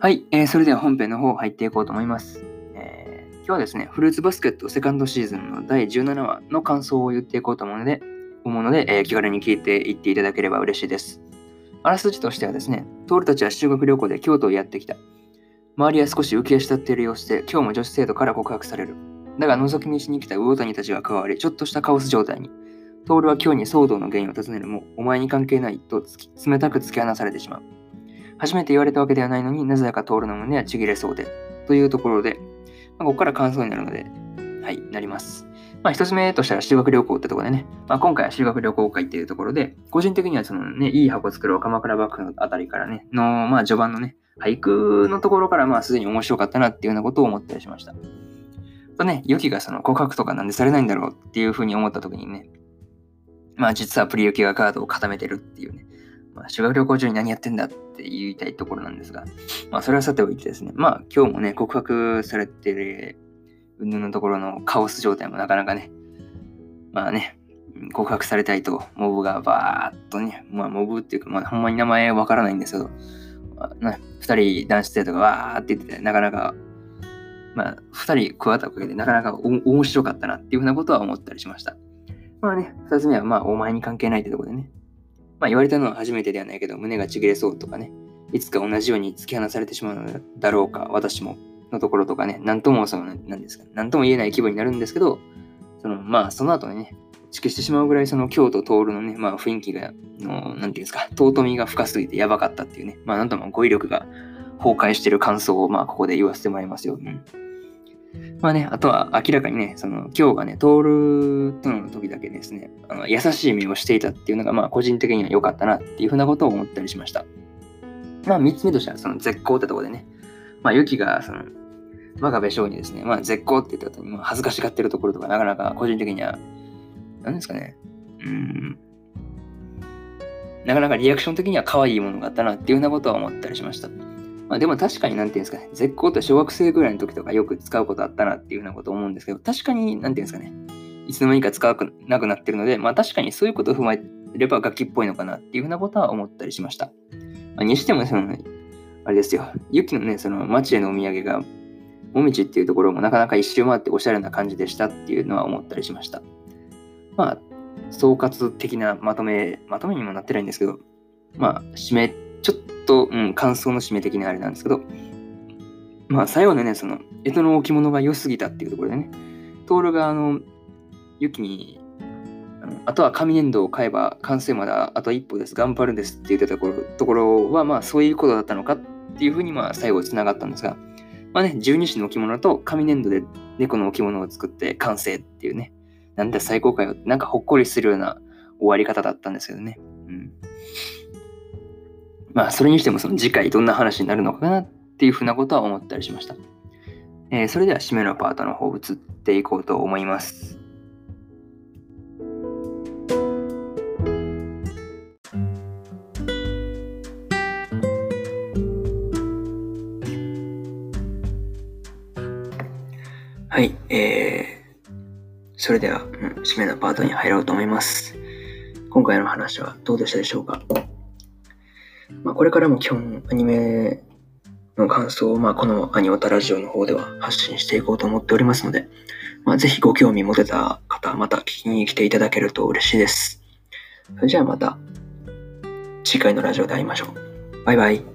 はい、それでは本編の方入っていこうと思います。今日はですね、フルーツバスケットセカンドシーズンの第17話の感想を言っていこうと思うので、気軽に聞いていっていただければ嬉しいです。あらすじとしてはですね、トールたちは修学旅行で京都へやってきた。周りは少し浮き足立っている様子で、今日も女子生徒から告白される。だが覗き見しに来た魚谷たちが加わり、ちょっとしたカオス状態に。トールは今日に騒動の原因を尋ねるも、お前に関係ないと冷たく突き放されてしまう。初めて言われたわけではないのになぜだかトールの胸はちぎれそうで、というところで、ここから感想になるので、なります。一つ目としたら修学旅行ってところでね、今回は修学旅行会っていうところで、個人的にはそのね、いい箱作ろう鎌倉幕府のあたりからね、の、序盤のね、俳句のところからすでに面白かったなっていうようなことを思ったりしました。とね、ユキがその告白とかなんでされないんだろうっていうふうに思った時にね、実はプリユキがカードを固めてるっていうね、修学旅行中に何やってんだって言いたいところなんですが、それはさておいてですね、今日もね、告白されてる云々のところのカオス状態もなかなかね、告白されたいとモブがバーっとね、モブっていうか、ほんまに名前わからないんですけど、2人男子生徒がわーって言ってて、なかなか、2人加わったおかげでなかなか面白かったなっていうふうなことは思ったりしました。2つ目はお前に関係ないってところでね、言われたのは初めてではないけど、胸がちぎれそうとかね、いつか同じように突き放されてしまうのだろうか、私ものところとかね、なんとも言えない規模になるんですけど、その後にね、打ち消してしまうぐらい、その京都トールのね、雰囲気が、尊みが深すぎてやばかったっていうね、なんとも語彙力が崩壊してる感想を、ここで言わせてもらいますよ。あとは明らかにね、その今日がね、トールとの時だけですね、優しい目をしていたっていうのが、個人的には良かったなっていうふうなことを思ったりしました。3つ目としては、その絶好ってところでね、ユキが、その、真壁翔にですね、絶好って言った後に、恥ずかしがってるところとか、なかなか個人的には、なかなかリアクション的には可愛いものがあったなっていうようなことは思ったりしました。でも確かに絶好って小学生ぐらいの時とかよく使うことあったなっていうふうなことを思うんですけど、確かにいつの間にか使わなくなってるので、確かにそういうことを踏まえればガキっぽいのかなっていうふうなことは思ったりしました。にしてもそのあれですよ、ユキのね、その町へのお土産がもみちっていうところもなかなか一周回っておしゃれな感じでしたっていうのは思ったりしました。総括的なまとめにもなってないんですけど、締めちょっと、感想の締め的なあれなんですけど、最後のね、その、干支の置物が良すぎたっていうところでね、トールが、ユキに、あとは紙粘土を買えば完成まであと一歩です、頑張るんですって言ってたところは、そういうことだったのかっていうふうに、最後つながったんですが、十二支の置物と紙粘土で猫の置物を作って完成っていうね、なんだ最高かよって、ほっこりするような終わり方だったんですけどね。それにしてもその次回どんな話になるのかなっていうふうなことは思ったりしました。それでは締めのパートの方移っていこうと思います。はい、それでは、締めのパートに入ろうと思います。今回の話はどうでしたでしょうか。これからも基本アニメの感想を、このアニオタラジオの方では発信していこうと思っておりますので、ぜひご興味持てた方、また聞きに来ていただけると嬉しいです。それじゃあまた次回のラジオで会いましょう。バイバイ。